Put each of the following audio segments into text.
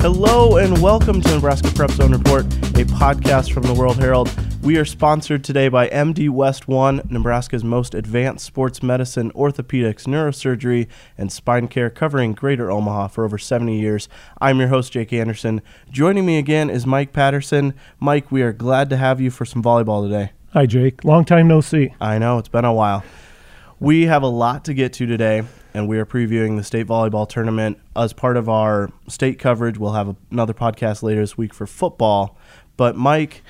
Hello and welcome to Nebraska Prep Zone Report, a podcast from the World Herald. We are sponsored today by MD West One, Nebraska's most advanced sports medicine, orthopedics, neurosurgery, and spine care, covering Greater Omaha for over 70 years. I'm your host, Jake Anderson. Joining me again is Mike Patterson. Mike, we are glad to have you for some volleyball today. Hi, Jake. Long time no see. I know, it's been a while. We have a lot to get to today, and we are previewing the state volleyball tournament. As part of our state coverage, we'll have another podcast later this week for football. But, Mike,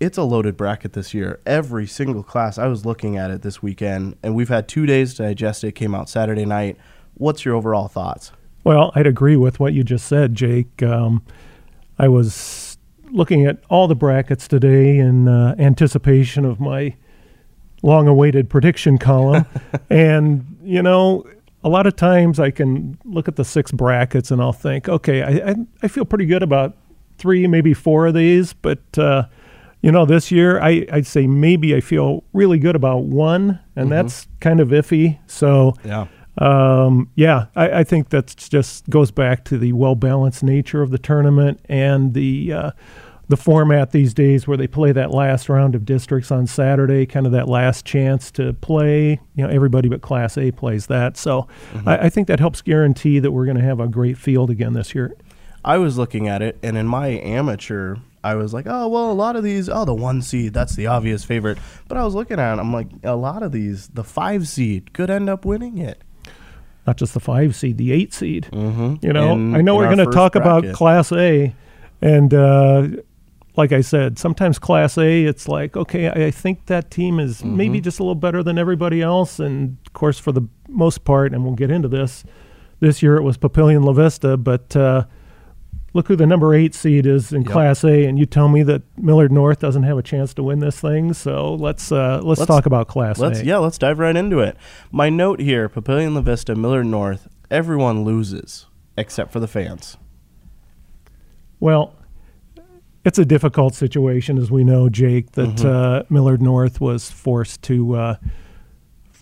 it's a loaded bracket this year. Every single class, I was looking at it this weekend, and we've had 2 days to digest it. It came out Saturday night. What's your overall thoughts? Well, I'd agree with what you just said, Jake. I was looking at all the brackets today in anticipation of my long-awaited prediction column, and, you know, a lot of times I can look at the six brackets and I'll think, okay, I feel pretty good about three, maybe four of these, but, you know, this year I'd say maybe I feel really good about one, and that's kind of iffy. So, I think that just goes back to the well-balanced nature of the tournament and the format these days where they play that last round of districts on Saturday, kind of that last chance to play. You know, everybody but Class A plays that. So I think that helps guarantee that we're going to have a great field again this year. I was looking at it, and in my amateur, I was like, oh, well, a lot of these, the one seed, that's the obvious favorite. But I was looking at it, I'm like, a lot of these, the five seed could end up winning it. Not just the five seed, the eight seed. You know, I know we're going to talk about Class A, and like I said, sometimes Class A, it's like, okay, I think that team is maybe just a little better than everybody else. And, of course, for the most part, and we'll get into this year it was Papillion-La Vista, but look who the number 8 seed is in Class A, and you tell me that Millard North doesn't have a chance to win this thing. So let's talk about Class A. Yeah, let's dive right into it. My note here, Papillion-La Vista, Millard North, everyone loses except for the fans. Well, it's a difficult situation, as we know, Jake, that Millard North was forced to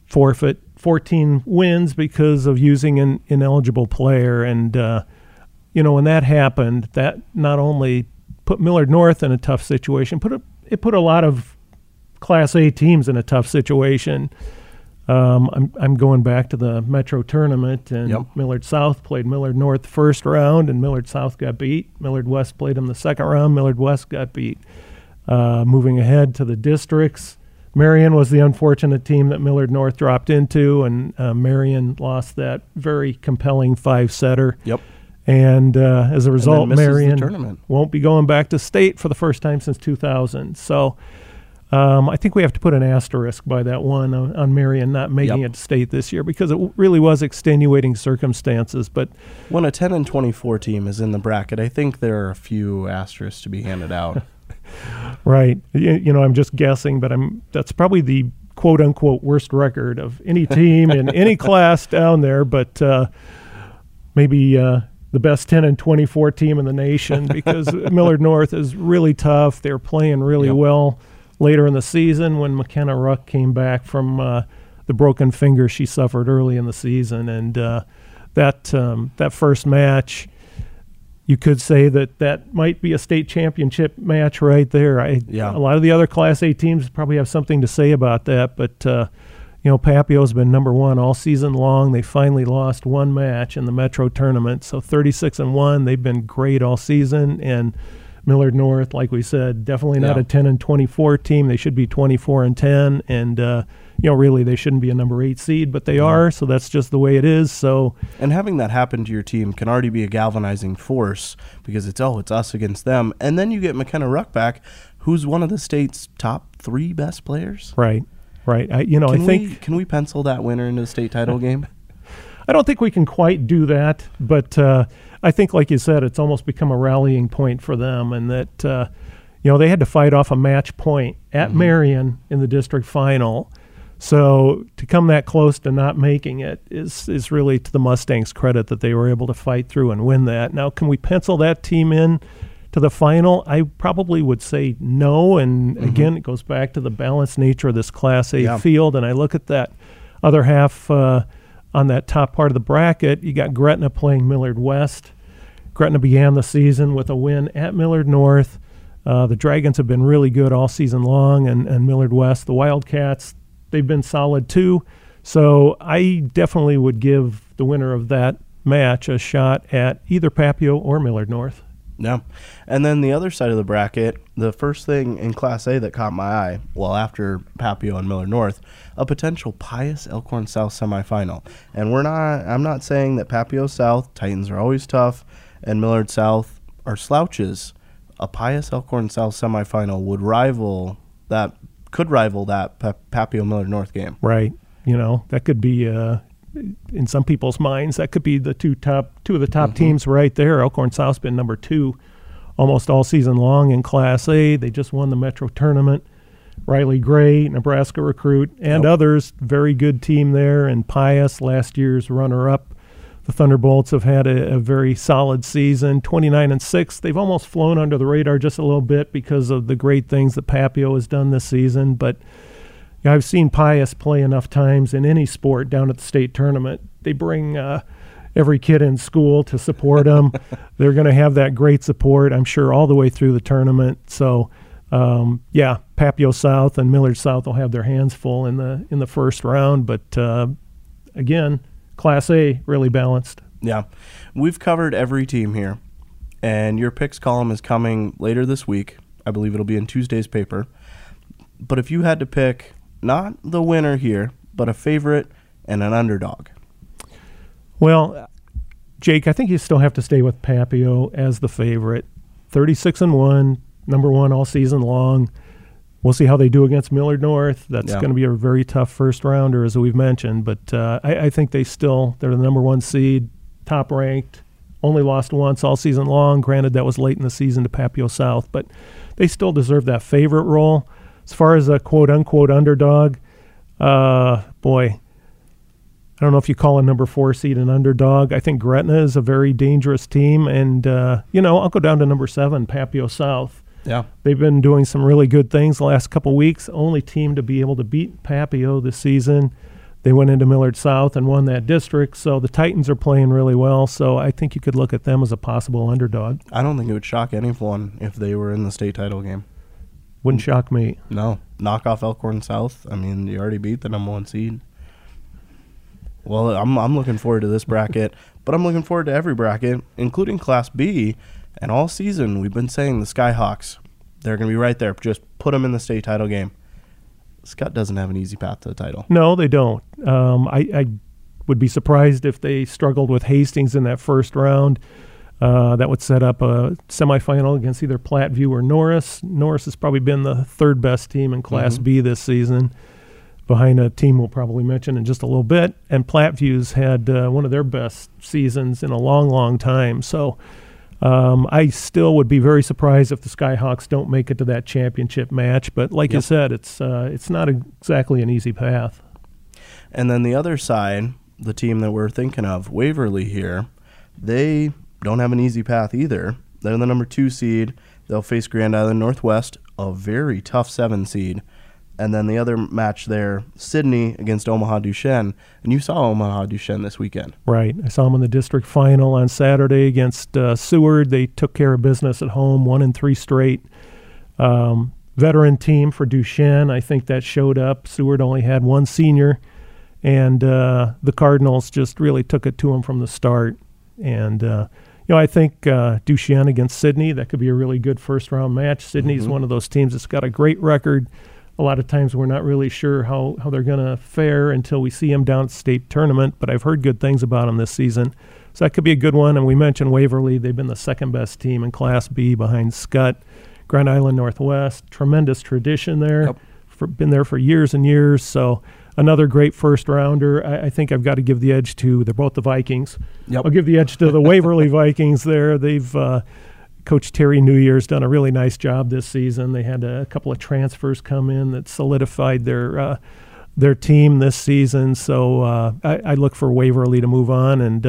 forfeit 14 wins because of using an ineligible player. And, you know, when that happened, that not only put Millard North in a tough situation, it put a lot of Class A teams in a tough situation. I'm going back to the Metro Tournament, and Millard South played Millard North the first round, and Millard South got beat. Millard West played him the second round. Millard West got beat. Moving ahead to the districts, Marian was the unfortunate team that Millard North dropped into, and Marian lost that very compelling five-setter. And as a result, Marian won't be going back to state for the first time since 2000. So I think we have to put an asterisk by that one on Marian not making it to state this year, because it really was extenuating circumstances. But when a 10-24 team is in the bracket, I think there are a few asterisks to be handed out. Right. You know, I'm just guessing, but that's probably the quote unquote worst record of any team in any class down there. But maybe the best 10-24 team in the nation, because Millard North is really tough. They're playing really well. Later in the season, when McKenna Ruck came back from the broken finger she suffered early in the season, and that first match, you could say that might be a state championship match right there. A lot of the other Class A teams probably have something to say about that, but you know, Papio's been number one all season long. They finally lost one match in the Metro Tournament, so 36-1. They've been great all season, and Millard North, like we said, definitely not a 10-24 team. They should be 24-10, and you know, really they shouldn't be a number 8 seed, but they are. So that's just the way it is. So, and having that happen to your team can already be a galvanizing force, because it's us against them, and then you get McKenna Ruck back, who's one of the state's top 3 best players. Right. I think we can pencil that winner into the state title game. I don't think we can quite do that, but I think, like you said, it's almost become a rallying point for them, and that, you know, they had to fight off a match point at Marian in the district final. So to come that close to not making it is really to the Mustangs' credit that they were able to fight through and win that. Now, can we pencil that team in to the final? I probably would say no, and again, it goes back to the balanced nature of this Class A field, and I look at that other half on that top part of the bracket. You got Gretna playing Millard West, Gretna began the season with a win at Millard North. The Dragons have been really good all season long, and Millard West, the Wildcats, they've been solid too. So I definitely would give the winner of that match a shot at either Papio or Millard North. Yeah. And then the other side of the bracket, the first thing in Class A that caught my eye, well, after Papio and Millard North, a potential Pius Elkhorn South semifinal. And I'm not saying that Papio South, Titans are always tough, and Millard South are slouches. A Pius Elkhorn South semifinal could rival that Papio Millard North game. Right. You know, that could be in some people's minds, that could be the two of the top mm-hmm. teams right there. Elkhorn South's been number two almost all season long in Class A. They just won the Metro Tournament. Riley Gray, Nebraska recruit, and others, very good team there. And Pius, last year's runner-up. The Thunderbolts have had a very solid season, 29-6. They've almost flown under the radar just a little bit because of the great things that Papio has done this season, but I've seen Pius play enough times in any sport down at the state tournament. They bring every kid in school to support them. They're going to have that great support, I'm sure, all the way through the tournament. So, Papio South and Millard South will have their hands full in the first round. But, again, Class A really balanced. Yeah. We've covered every team here, and your picks column is coming later this week. I believe it'll be in Tuesday's paper. But if you had to pick – not the winner here, but a favorite and an underdog. Well, Jake, I think you still have to stay with Papio as the favorite. 36-1, number one all season long. We'll see how they do against Millard North. That's going to be a very tough first rounder, as we've mentioned. But I think they're the number one seed, top ranked, only lost once all season long. Granted, that was late in the season to Papio South, but they still deserve that favorite role. As far as a quote-unquote underdog, I don't know if you call a number four seed an underdog. I think Gretna is a very dangerous team, and, I'll go down to number seven, Papio South. Yeah. They've been doing some really good things the last couple weeks, only team to be able to beat Papio this season. They went into Millard South and won that district, so the Titans are playing really well, so I think you could look at them as a possible underdog. I don't think it would shock anyone if they were in the state title game. Wouldn't shock me. No. Knock off Elkhorn South. I mean, you already beat the number one seed. Well, I'm looking forward to this bracket, but I'm looking forward to every bracket, including Class B. And all season, we've been saying the Skyhawks, they're going to be right there. Just put them in the state title game. Scott doesn't have an easy path to the title. No, they don't. I would be surprised if they struggled with Hastings in that first round. That would set up a semifinal against either Platteview or Norris. Norris has probably been the third best team in Class B this season, behind a team we'll probably mention in just a little bit. And Plattview's had one of their best seasons in a long, long time. So I still would be very surprised if the Skyhawks don't make it to that championship match. But like you said, it's not exactly an easy path. And then the other side, the team that we're thinking of, Waverly here, they don't have an easy path either. They're the number two seed. They'll face Grand Island Northwest, a very tough seven seed. And then the other match there, Sydney against Omaha Duchesne. And you saw Omaha Duchesne this weekend. Right. I saw them in the district final on Saturday against Seward. They took care of business at home, 1-3 straight. Veteran team for Duchesne. I think that showed up. Seward only had one senior. And the Cardinals just really took it to them from the start. And I think Duchesne against Sydney, that could be a really good first-round match. Sydney's one of those teams that's got a great record. A lot of times we're not really sure how they're going to fare until we see them down at the state tournament, but I've heard good things about them this season. So that could be a good one. And we mentioned Waverly. They've been the second-best team in Class B behind Skutt. Grand Island Northwest, tremendous tradition there. Yep. Been there for years and years, so another great first-rounder. I think I've got to give the edge to – they're both the Vikings. Yep. I'll give the edge to the Waverly Vikings there. They've Coach Terry Newyear's done a really nice job this season. They had a couple of transfers come in that solidified their team this season. So I look for Waverly to move on and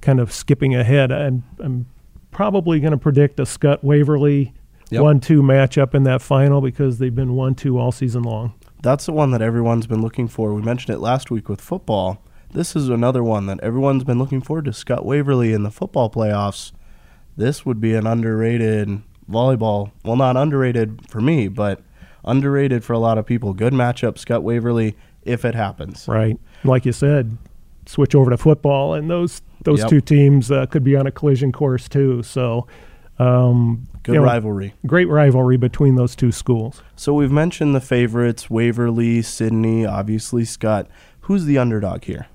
kind of skipping ahead. I'm probably going to predict a Scott-Waverly 1-2 matchup in that final because they've been 1-2 all season long. That's the one that everyone's been looking for. We mentioned it last week with football. This is another one that everyone's been looking forward to, Scott Waverly in the football playoffs. this would be an underrated volleyball, well, not underrated for me, but underrated for a lot of people. Good matchup, Scott Waverly, if it happens. Right. Like you said, switch over to football, and those yep. two teams could be on a collision course too. So good rivalry. Great rivalry between those two schools. So we've mentioned the favorites, Waverly, Sydney, obviously Scott. Who's the underdog here?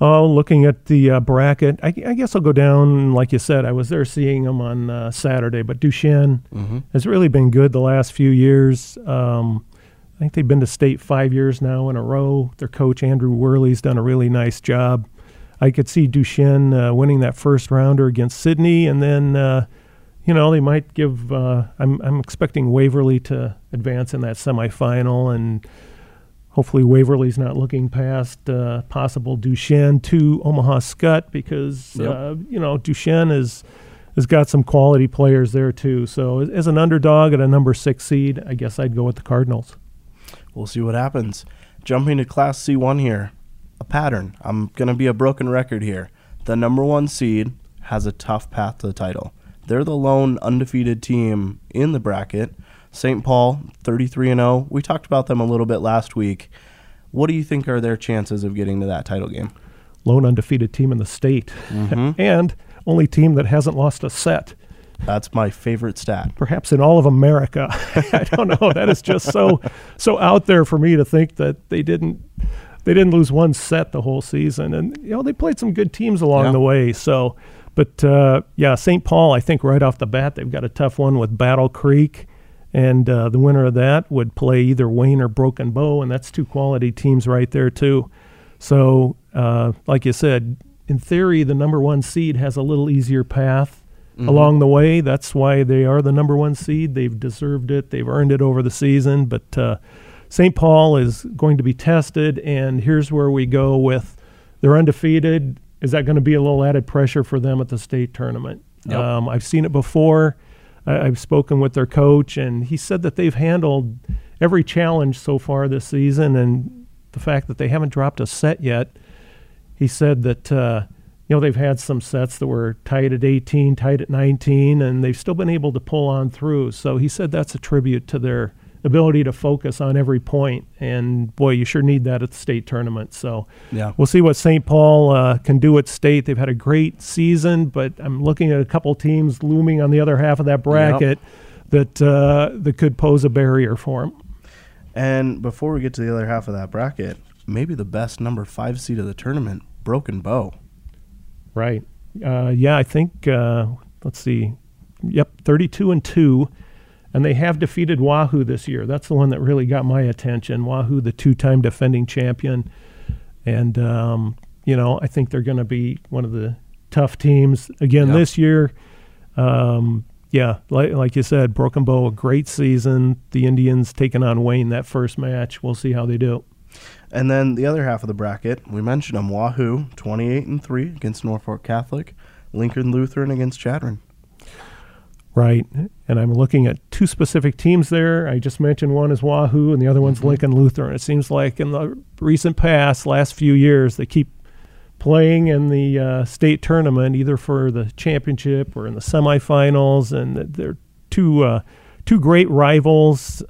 Looking at the bracket, I guess I'll go down, like you said, I was there seeing them on Saturday, but Duchesne mm-hmm. has really been good the last few years. I think they've been to state 5 years now in a row. Their coach, Andrew Worley's done a really nice job. I could see Duchesne winning that first rounder against Sydney, and then, you know, they might give I'm expecting Waverly to advance in that semifinal, and hopefully Waverly's not looking past possible Duchesne to Omaha Skutt, because, yep. You know, Duchesne has got some quality players there too. So as an underdog at a number 6 seed, I guess I'd go with the Cardinals. We'll see what happens. Jumping to Class C1 here, a pattern. I'm going to be a broken record here. The number 1 seed has a tough path to the title. They're the lone undefeated team in the bracket. St. Paul, 33-0. We talked about them a little bit last week. What do you think are their chances of getting to that title game? Lone undefeated team in the state. Mm-hmm. And only team that hasn't lost a set. That's my favorite stat. Perhaps in all of America. I don't know. That is just so out there for me to think that they didn't lose one set the whole season. And, you know, they played some good teams along yeah. the way. So, but, yeah, St. Paul, I think right off the bat, they've got a tough one with Battle Creek. And the winner of that would play either Wayne or Broken Bow, and that's two quality teams right there too. So, like you said, in theory, the number 1 seed has a little easier path mm-hmm. along the way. That's why they are the number 1 seed. They've deserved it. They've earned it over the season. But St. Paul is going to be tested, and here's where we go with they're undefeated. Is that going to be a little added pressure for them at the state tournament? Yep. I've seen it before. I've spoken with their coach, and he said that they've handled every challenge so far this season, and the fact that they haven't dropped a set yet. He said that, you know, they've had some sets that were tied at 18, tied at 19, and they've still been able to pull on through. So he said that's a tribute to their ability to focus on every point. And, boy, you sure need that at the state tournament. So yeah. we'll see what St. Paul can do at state. They've had a great season, but I'm looking at a couple teams looming on the other half of that bracket yep. that could pose a barrier for them. And before we get to the other half of that bracket, maybe the best number 5 seed of the tournament, Broken Bow. Right. Yeah, I think, let's see, yep, 32-2. And they have defeated Wahoo this year. That's the one that really got my attention. Wahoo, the two-time defending champion. And, you know, I think they're going to be one of the tough teams again yep. this year. Yeah, like you said, Broken Bow, a great season. The Indians taking on Wayne that first match. We'll see how they do. And then the other half of the bracket, we mentioned them, Wahoo, 28-3 against Norfolk Catholic, Lincoln Lutheran against Chadron. Right, and I'm looking at two specific teams there. I just mentioned one is Wahoo and the other one's Lincoln Lutheran. It seems like in the recent past, last few years, they keep playing in the state tournament either for the championship or in the semifinals, and they're two great rivals.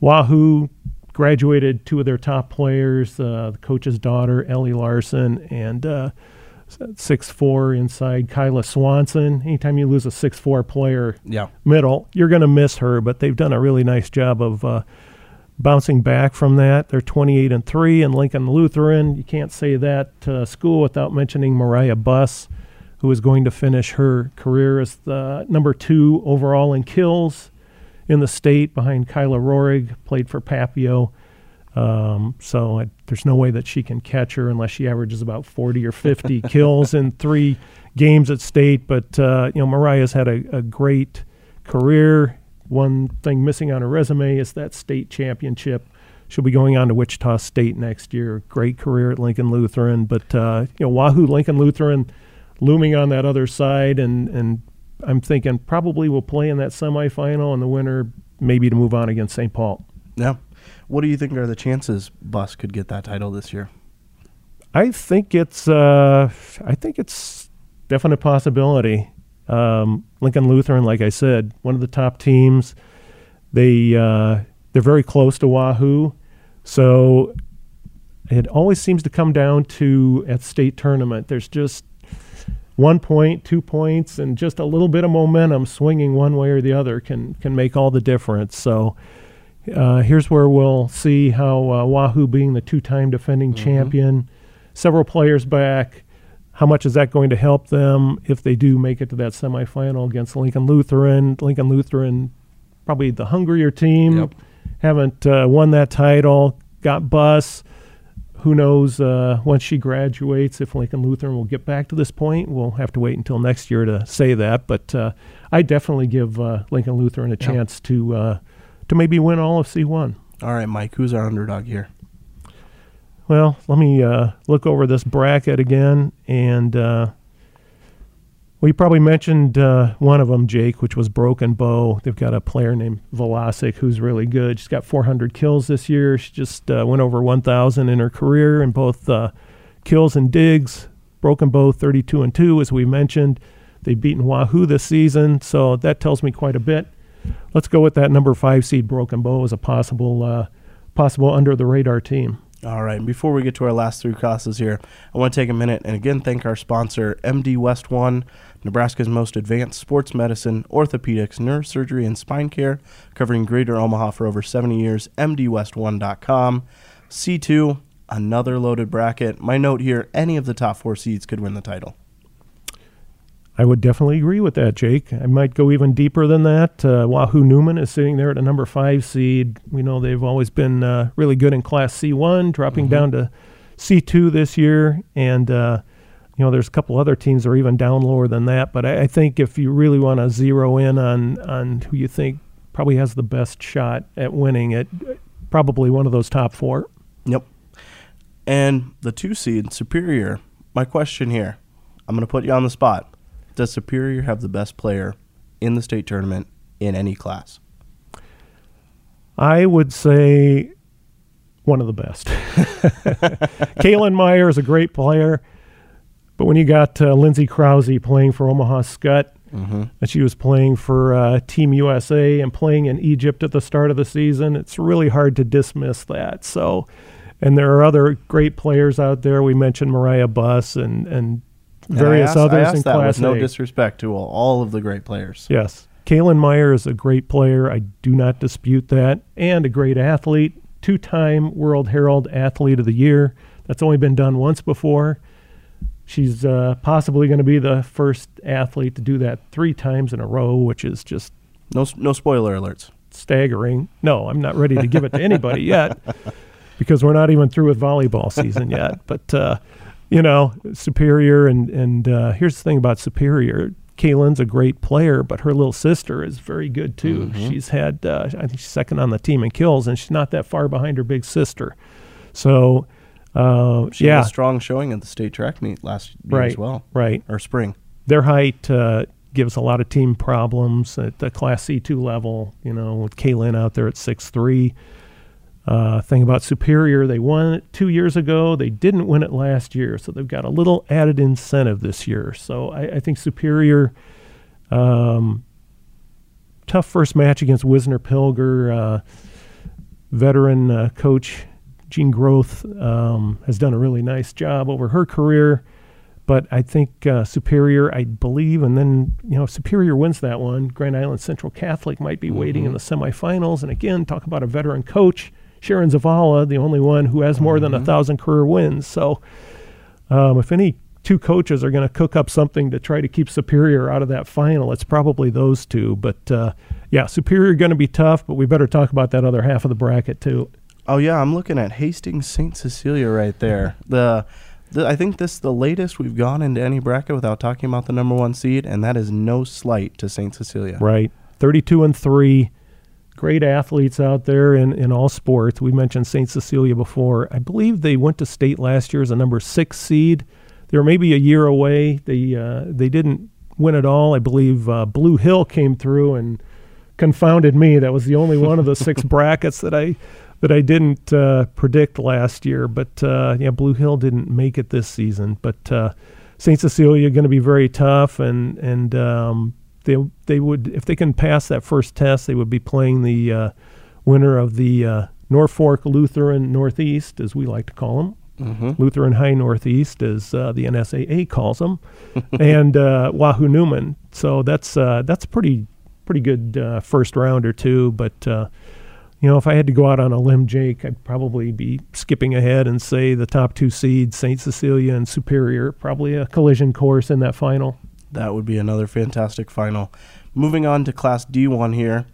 Wahoo graduated two of their top players, the coach's daughter, Ellie Larson, and 6'4" inside Kyla Swanson. Anytime you lose a 6'4" player yeah. middle, you're going to miss her, but they've done a really nice job of bouncing back from that. They're 28-3 in Lincoln Lutheran. You can't say that school without mentioning Mariah Buss, who is going to finish her career as the number 2 overall in kills in the state behind Kyla Rohrig, played for Papio. So there's no way that she can catch her unless she averages about 40 or 50 kills in 3 games at state. But, you know, Mariah's had a great career. One thing missing on her resume is that state championship. She'll be going on to Wichita State next year. Great career at Lincoln Lutheran. But, you know, Wahoo, Lincoln Lutheran looming on that other side. And I'm thinking probably will play in that semifinal and the winner maybe to move on against St. Paul. Yeah. What do you think are the chances Buss could get that title this year? I think it's definite possibility. Lincoln Lutheran, like I said, one of the top teams. They're very close to Wahoo, so it always seems to come down to at state tournament. There's just 1 point, 2 points, and just a little bit of momentum swinging one way or the other can make all the difference. So here's where we'll see how Wahoo, being the two-time defending champion, several players back, how much is that going to help them if they do make it to that semifinal against Lincoln Lutheran? Lincoln Lutheran, probably the hungrier team, haven't won that title, got Buss. Who knows, once she graduates, if Lincoln Lutheran will get back to this point. We'll have to wait until next year to say that. But I definitely give Lincoln Lutheran a chance to maybe win all of C1. All right, Mike, who's our underdog here? Well, let me look over this bracket again. And we probably mentioned one of them, Jake, which was Broken Bow. They've got a player named Velasic who's really good. She's got 400 kills this year. She just went over 1,000 in her career in both kills and digs. Broken Bow 32-2, as we mentioned. They've beaten Wahoo this season, so that tells me quite a bit. Let's go with that number 5 seed Broken Bow as a possible under-the-radar team. All right, and before we get to our last three classes here, I want to take a minute and again thank our sponsor, MD West One, Nebraska's most advanced sports medicine, orthopedics, neurosurgery, and spine care, covering greater Omaha for over 70 years, mdwest1.com. C2, another loaded bracket. My note here, any of the top 4 seeds could win the title. I would definitely agree with that, Jake. I might go even deeper than that. Wahoo Newman is sitting there at a number 5 seed. We know they've always been really good in Class C1, dropping down to C2 this year. And, you know, there's a couple other teams that are even down lower than that. But I think if you really want to zero in on who you think probably has the best shot at winning it, probably one of those top 4. Yep. And the 2 seed, Superior, my question here, I'm going to put you on the spot. Does Superior have the best player in the state tournament in any class? I would say one of the best. Kalen Meyer is a great player, but when you got Lindsay Krause playing for Omaha Skutt, and she was playing for Team USA and playing in Egypt at the start of the season, it's really hard to dismiss that. So, and there are other great players out there. We mentioned Mariah Buss and various others in Class A. No disrespect to all of the great players. Yes. Kalen Meyer is a great player. I do not dispute that. And a great athlete. 2-time World Herald Athlete of the Year. That's only been done once before. She's possibly going to be the first athlete to do that 3 times in a row, which is just... No spoiler alerts. Staggering. No, I'm not ready to give it to anybody yet because we're not even through with volleyball season yet. But... you know, Superior, and here's the thing about Superior. Kaylin's a great player, but her little sister is very good, too. She's had, I think she's second on the team in kills, and she's not that far behind her big sister. So, she had a strong showing at the state track meet last year as well. Right. Or spring. Their height gives a lot of team problems at the Class C2 level, you know, with Kaylin out there at 6'3". Thing about Superior, they won it 2 years ago. They didn't win it last year, so they've got a little added incentive this year. So I think Superior, tough first match against Wisner-Pilger. Veteran coach Jean Groth has done a really nice job over her career. But I think Superior, I believe, and then, you know, if Superior wins that one, Grand Island Central Catholic might be waiting in the semifinals. And again, talk about a veteran coach. Sharon Zavala, the only one who has more than 1,000 career wins. So if any two coaches are going to cook up something to try to keep Superior out of that final, it's probably those two. But, yeah, Superior going to be tough, but we better talk about that other half of the bracket too. Oh, yeah, I'm looking at Hastings St. Cecilia right there. I think this is the latest we've gone into any bracket without talking about the number 1 seed, and that is no slight to St. Cecilia. Right. 32-3. Great athletes out there in all sports. We mentioned St. Cecilia before. I believe they went to state last year as a number 6 seed. They were maybe a year away. They didn't win at all. I believe Blue Hill came through and confounded me. That was the only one of the 6 brackets that I didn't predict last year. But, yeah, Blue Hill didn't make it this season. But St. Cecilia going to be very tough, and they would, if they can pass that first test, they would be playing the winner of the Norfolk Lutheran Northeast, as we like to call them. Mm-hmm. Lutheran High Northeast, as the NSAA calls them, and Wahoo Newman. So that's pretty good first round or two. But you know, if I had to go out on a limb, Jake, I'd probably be skipping ahead and say the top two seeds, St. Cecilia and Superior, probably a collision course in that final. That would be another fantastic final. Moving on to Class D1 here,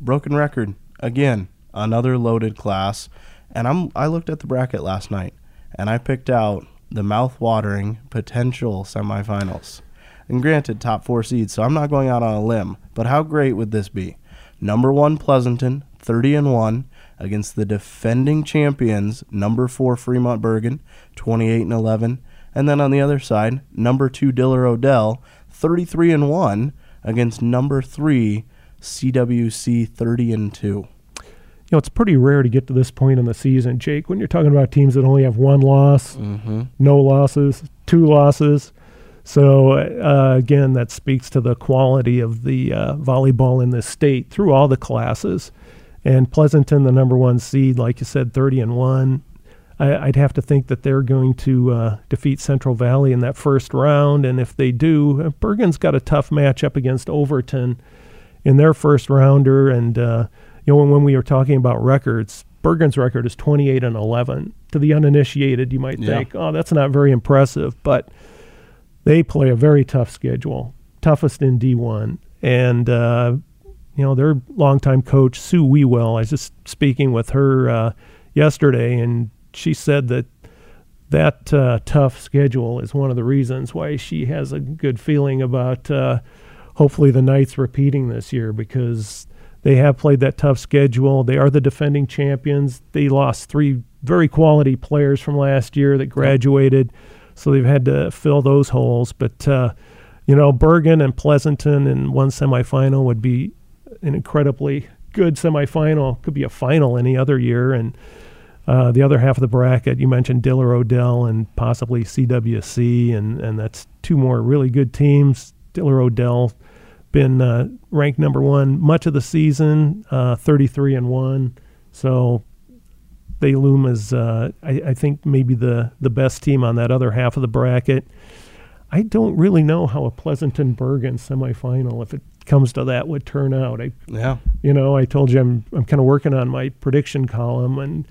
broken record again, another loaded class. And I looked at the bracket last night. And I picked out the mouth-watering potential semifinals. And granted, top four seeds, so I'm not going out on a limb. But how great would this be? Number 1, Pleasanton, 30-1, against the defending champions, number 4, Fremont Bergen, 28-11. And then on the other side, number 2, Diller Odell, 33-1, against number 3, CWC, 30-2. You know, it's pretty rare to get to this point in the season, Jake, when you're talking about teams that only have one loss, mm-hmm. no losses, two losses. So, again, that speaks to the quality of the volleyball in this state through all the classes. And Pleasanton, the number 1 seed, like you said, 30-1. I'd have to think that they're going to defeat Central Valley in that first round. And if they do, Bergen's got a tough matchup against Overton in their first rounder. And, you know, when we were talking about records, Bergen's record is 28-11. To the uninitiated, you might think, oh, that's not very impressive. But they play a very tough schedule, toughest in D1. And, you know, their longtime coach, Sue Wewell, I was just speaking with her yesterday, and she said that that tough schedule is one of the reasons why she has a good feeling about hopefully the Knights repeating this year, because they have played that tough schedule. They are the defending champions. They lost 3 very quality players from last year that graduated, so they've had to fill those holes. But, you know, Bergen and Pleasanton in one semifinal would be an incredibly good semifinal. Could be a final any other year. And the other half of the bracket, you mentioned Diller Odell and possibly CWC, and that's 2 more really good teams. Diller Odell been ranked number 1 much of the season, 33-1, so they loom as I think maybe the best team on that other half of the bracket. I don't really know how a Pleasanton Bergen semifinal, if it comes to that, would turn out. You know, I told you I'm kind of working on my prediction column, and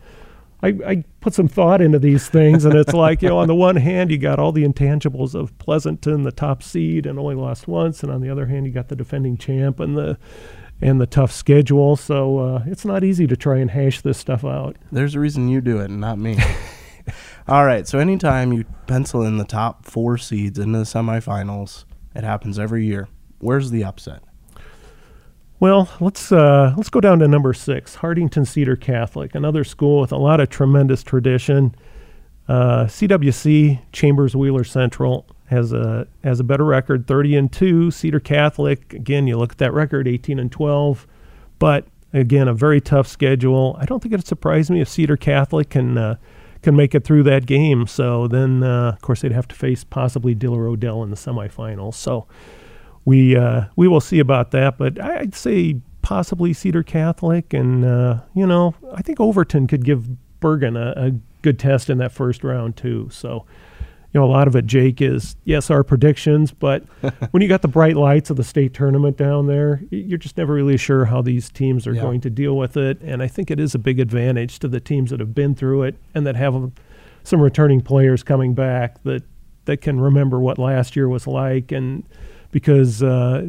I put some thought into these things, and it's like, you know, on the one hand, you got all the intangibles of Pleasanton, the top seed, and only lost once, and on the other hand, you got the defending champ and the tough schedule. So it's not easy to try and hash this stuff out. There's a reason you do it and not me. All right, so anytime you pencil in the top 4 seeds into the semifinals, it happens every year. Where's the upset? Well, let's go down to number 6, Hardington Cedar Catholic, another school with a lot of tremendous tradition. CWC, Chambers Wheeler Central, has a better record, 30-2. Cedar Catholic, again, you look at that record, 18-12. But again, a very tough schedule. I don't think it'd surprise me if Cedar Catholic can make it through that game. So then, of course, they'd have to face possibly Diller Odell in the semifinals. So we will see about that, but I'd say possibly Cedar Catholic, and you know, I think Overton could give Bergen a good test in that first round too. So, you know, a lot of it, Jake, is yes, our predictions, but when you got the bright lights of the state tournament down there, you're just never really sure how these teams are going to deal with it. And I think it is a big advantage to the teams that have been through it and that have some returning players coming back that can remember what last year was like, and because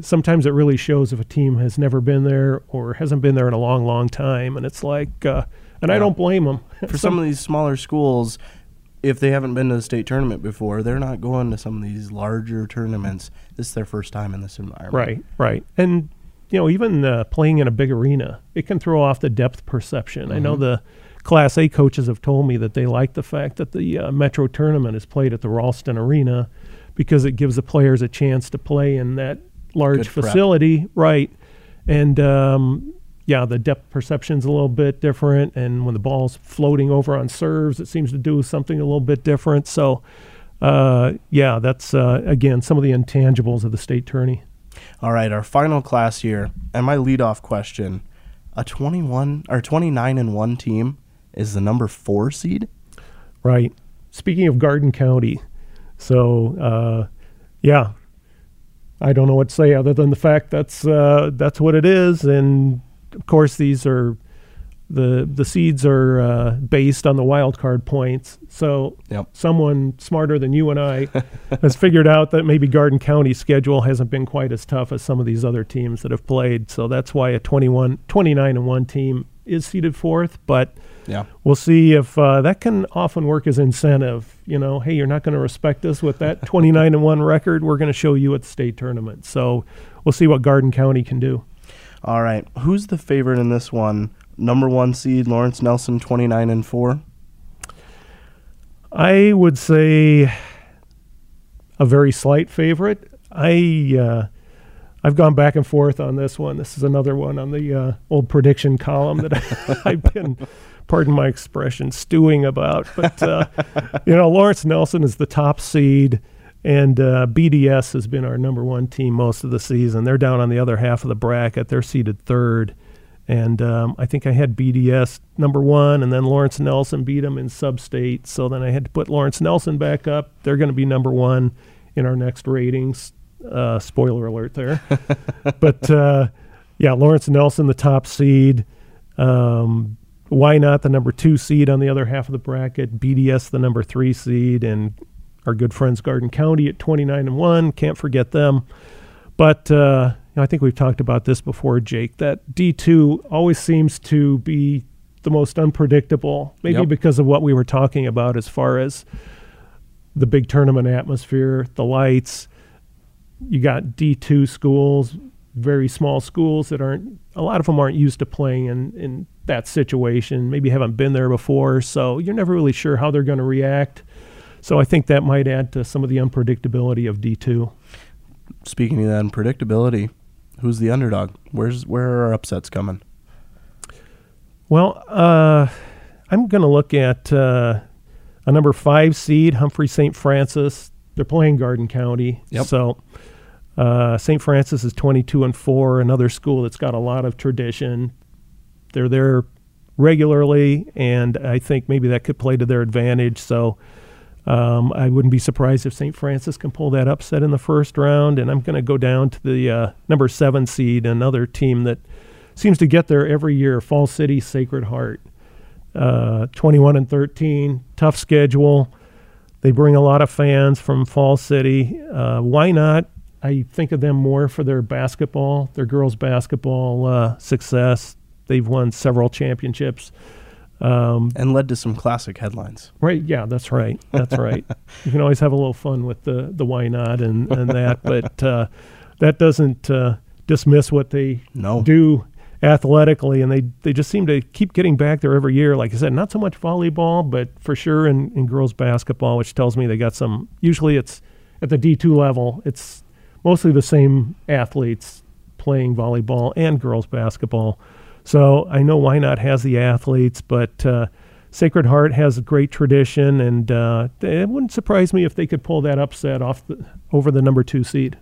sometimes it really shows if a team has never been there or hasn't been there in a long, long time. And it's like, and I don't blame them. For some of these smaller schools, if they haven't been to the state tournament before, they're not going to some of these larger tournaments. This is their first time in this environment. Right. And, you know, even playing in a big arena, it can throw off the depth perception. Mm-hmm. I know the Class A coaches have told me that they like the fact that the Metro tournament is played at the Ralston Arena, because it gives the players a chance to play in that large facility, right? And, the depth perception's a little bit different, and when the ball's floating over on serves, it seems to do something a little bit different. So Yeah, that's, again, some of the intangibles of the state tourney. All right, our final class here, and my leadoff question, a 29-1 team is the number 4 seed? Right. Speaking of Garden County, so, yeah, I don't know what to say other than the fact that's what it is. And, of course, these are the seeds are based on the wild card points. So someone smarter than you and I has figured out that maybe Garden County's schedule hasn't been quite as tough as some of these other teams that have played. So that's why a 29-1 team is seeded 4th. But we'll see if that can often work as incentive. You know, hey, you're not going to respect us with that 29-1 record. We're going to show you at the state tournament. So we'll see what Garden County can do. All right. Who's the favorite in this one? Number 1 seed, Lawrence Nelson, 29-4. I would say a very slight favorite. I've gone back and forth on this one. This is another one on the old prediction column that I've been, pardon my expression, stewing about. But, you know, Lawrence Nelson is the top seed, and BDS has been our number 1 team most of the season. They're down on the other half of the bracket. They're seeded 3rd. And I think I had BDS number 1, and then Lawrence Nelson beat them in sub-state. So then I had to put Lawrence Nelson back up. They're going to be number 1 in our next ratings. Spoiler alert there. But, yeah, Lawrence Nelson, the top seed. Why not the number 2 seed on the other half of the bracket? BDS, the number 3 seed. And our good friends Garden County at 29-1. Can't forget them. But I think we've talked about this before, Jake, that D2 always seems to be the most unpredictable, maybe because of what we were talking about as far as the big tournament atmosphere, the lights. You got D2 schools, very small schools that aren't, a lot of them aren't used to playing in that situation, maybe haven't been there before, so you're never really sure how they're going to react. So I think that might add to some of the unpredictability of D2. Speaking of that unpredictability, who's the underdog? Where are upsets coming? Well, I'm going to look at a number 5 seed, Humphrey St. Francis. They're playing Garden County. So St. Francis is 22-4, another school that's got a lot of tradition. They're there regularly, and I think maybe that could play to their advantage. So I wouldn't be surprised if St. Francis can pull that upset in the first round. And I'm going to go down to the number 7 seed, another team that seems to get there every year, Fall City Sacred Heart, 21-13, tough schedule. They bring a lot of fans from Fall City. Why not? I think of them more for their basketball, their girls basketball success. They've won several championships. And led to some classic headlines. Right, yeah, that's right. That's right. You can always have a little fun with the why not and that, but that doesn't dismiss what they do athletically, and they just seem to keep getting back there every year. Like I said, not so much volleyball, but for sure in girls basketball, which tells me they got some, usually it's at the D2 level, it's mostly the same athletes playing volleyball and girls basketball. So I know Why Not has the athletes, but Sacred Heart has a great tradition, and it wouldn't surprise me if they could pull that upset off over the number 2 seed.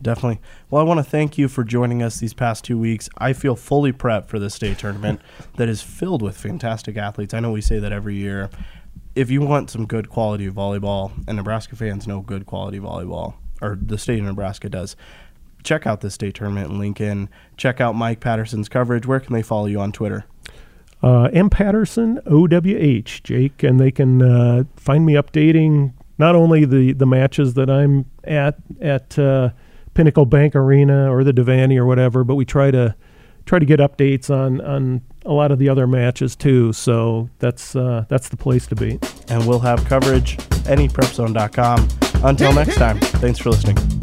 Definitely. Well, I want to thank you for joining us these past 2 weeks. I feel fully prepped for this state tournament that is filled with fantastic athletes. I know we say that every year. If you want some good quality volleyball, and Nebraska fans know good quality volleyball, or the state of Nebraska does, check out this state tournament in Lincoln. Check out Mike Patterson's coverage. Where can they follow you on Twitter? MPattersonOWH, Jake. And they can find me updating not only the matches that I'm at Pinnacle Bank Arena or the Devaney or whatever, but we try to get updates on a lot of the other matches too. So that's the place to be. And we'll have coverage at anyprepzone.com. Until next time, thanks for listening.